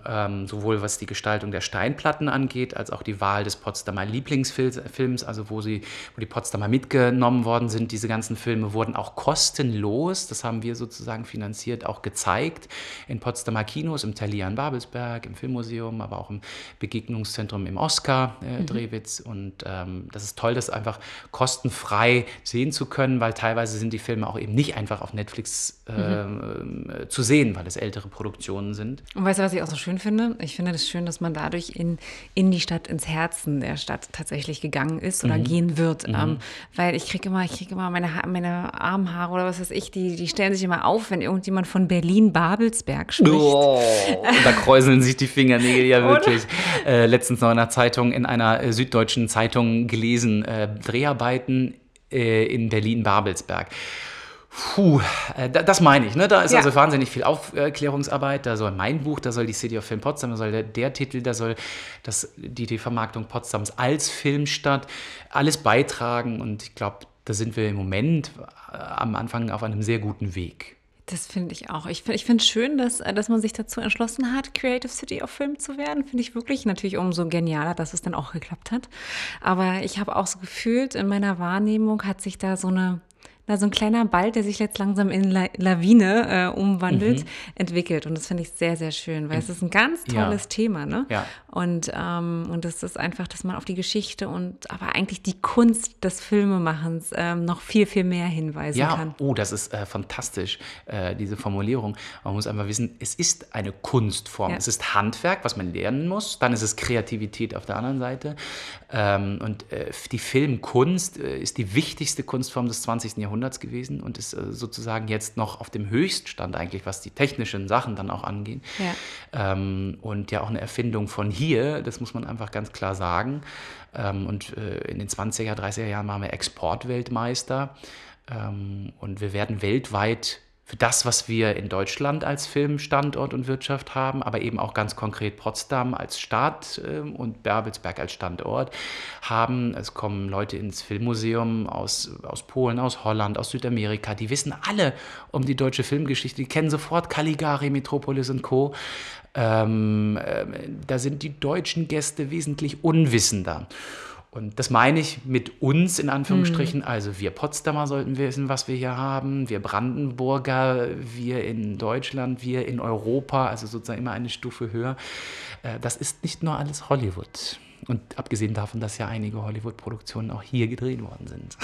sowohl was die Gestaltung der Steinplatten angeht, als auch die Wahl des Potsdamer Lieblingsfilms, also wo die Potsdamer mitgenommen worden sind. Diese ganzen Filme wurden auch kostenlos, das haben wir sozusagen finanziert, auch gezeigt in Potsdamer Kinos, im Talian Babelsberg, im Filmmuseum, aber auch im Begegnungszentrum im Oscar Drehwitz, und das ist toll, das einfach kostenfrei sehen zu können, weil teilweise sind die Filme auch eben nicht einfach auf Netflix zu sehen, weil es ältere Produktionen sind. Und weißt du, was ich auch so schön finde? Ich finde das schön, dass man dadurch in die Stadt, ins Herzen der Stadt tatsächlich gegangen ist oder gehen wird, weil ich kriege immer meine Armhaare oder was weiß ich, die stellen sich immer auf, wenn irgendjemand von Berlin Babelsberg spricht. Oh, da kräuseln sich die Fingernägel, ja wirklich. Letztens noch in einer süddeutschen Zeitung gelesen, Dreharbeiten in Berlin Babelsberg. Puh, das meine ich, ne? Da ist also wahnsinnig viel Aufklärungsarbeit, da soll mein Buch, da soll die City of Film Potsdam, da soll der Titel, da soll die Vermarktung Potsdams als Filmstadt alles beitragen, und ich glaube, da sind wir im Moment am Anfang auf einem sehr guten Weg. Das finde ich auch. Ich finde es schön, dass man sich dazu entschlossen hat, Creative City of Film zu werden. Finde ich wirklich natürlich umso genialer, dass es dann auch geklappt hat. Aber ich habe auch so gefühlt, in meiner Wahrnehmung hat sich da so ein kleiner Ball, der sich jetzt langsam in Lawine umwandelt, entwickelt. Und das finde ich sehr, sehr schön, weil es ist ein ganz tolles Thema. Ne? Ja. Und das ist einfach, dass man auf die Geschichte und aber eigentlich die Kunst des Filmemachens noch viel, viel mehr hinweisen kann. Ja, oh, das ist fantastisch, diese Formulierung. Man muss einfach wissen, es ist eine Kunstform. Ja. Es ist Handwerk, was man lernen muss. Dann ist es Kreativität auf der anderen Seite. Und die Filmkunst ist die wichtigste Kunstform des 20. Jahrhunderts gewesen und ist sozusagen jetzt noch auf dem Höchststand eigentlich, was die technischen Sachen dann auch angehen. Ja. Und ja auch eine Erfindung von hier, das muss man einfach ganz klar sagen. Und in den 20er, 30er Jahren waren wir Exportweltmeister und wir werden weltweit für das, was wir in Deutschland als Filmstandort und Wirtschaft haben, aber eben auch ganz konkret Potsdam als Stadt und Babelsberg als Standort haben. Es kommen Leute ins Filmmuseum aus Polen, aus Holland, aus Südamerika. Die wissen alle um die deutsche Filmgeschichte. Die kennen sofort Caligari, Metropolis und Co. Da sind die deutschen Gäste wesentlich unwissender. Und das meine ich mit uns in Anführungsstrichen, also wir Potsdamer sollten wissen, was wir hier haben, wir Brandenburger, wir in Deutschland, wir in Europa, also sozusagen immer eine Stufe höher. Das ist nicht nur alles Hollywood. Und abgesehen davon, dass ja einige Hollywood-Produktionen auch hier gedreht worden sind.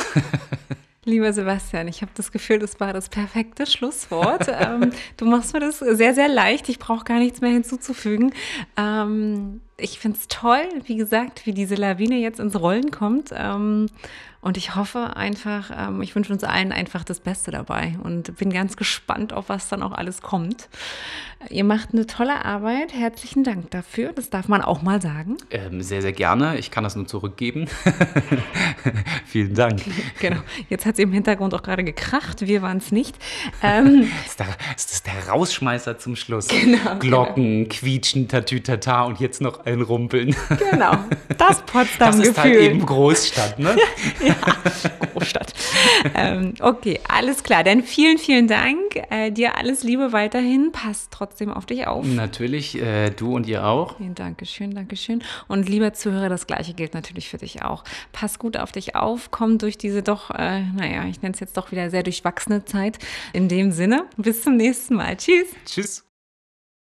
Lieber Sebastian, ich habe das Gefühl, das war das perfekte Schlusswort. Du machst mir das sehr, sehr leicht. Ich brauche gar nichts mehr hinzuzufügen. Ich finde es toll, wie gesagt, wie diese Lawine jetzt ins Rollen kommt. Und ich hoffe einfach, ich wünsche uns allen einfach das Beste dabei und bin ganz gespannt, auf was dann auch alles kommt. Ihr macht eine tolle Arbeit. Herzlichen Dank dafür. Das darf man auch mal sagen. Sehr, sehr gerne. Ich kann das nur zurückgeben. Vielen Dank. Genau. Jetzt hat es im Hintergrund auch gerade gekracht. Wir waren es nicht. Das ist der Rausschmeißer zum Schluss. Genau, Glocken, quietschen, tatütata und jetzt noch ein Rumpeln. Genau. Das Potsdam-Gefühl. Das ist halt eben Großstadt, ne? Ja, Großstadt. Okay, alles klar. Dann vielen, vielen Dank. Dir alles Liebe weiterhin. Passt trotzdem auf dich auf. Natürlich, du und ihr auch. Dankeschön, Dankeschön. Und lieber Zuhörer, das Gleiche gilt natürlich für dich auch. Pass gut auf dich auf. Komm durch diese doch, ich nenne es jetzt doch wieder sehr durchwachsene Zeit. In dem Sinne, bis zum nächsten Mal. Tschüss. Tschüss.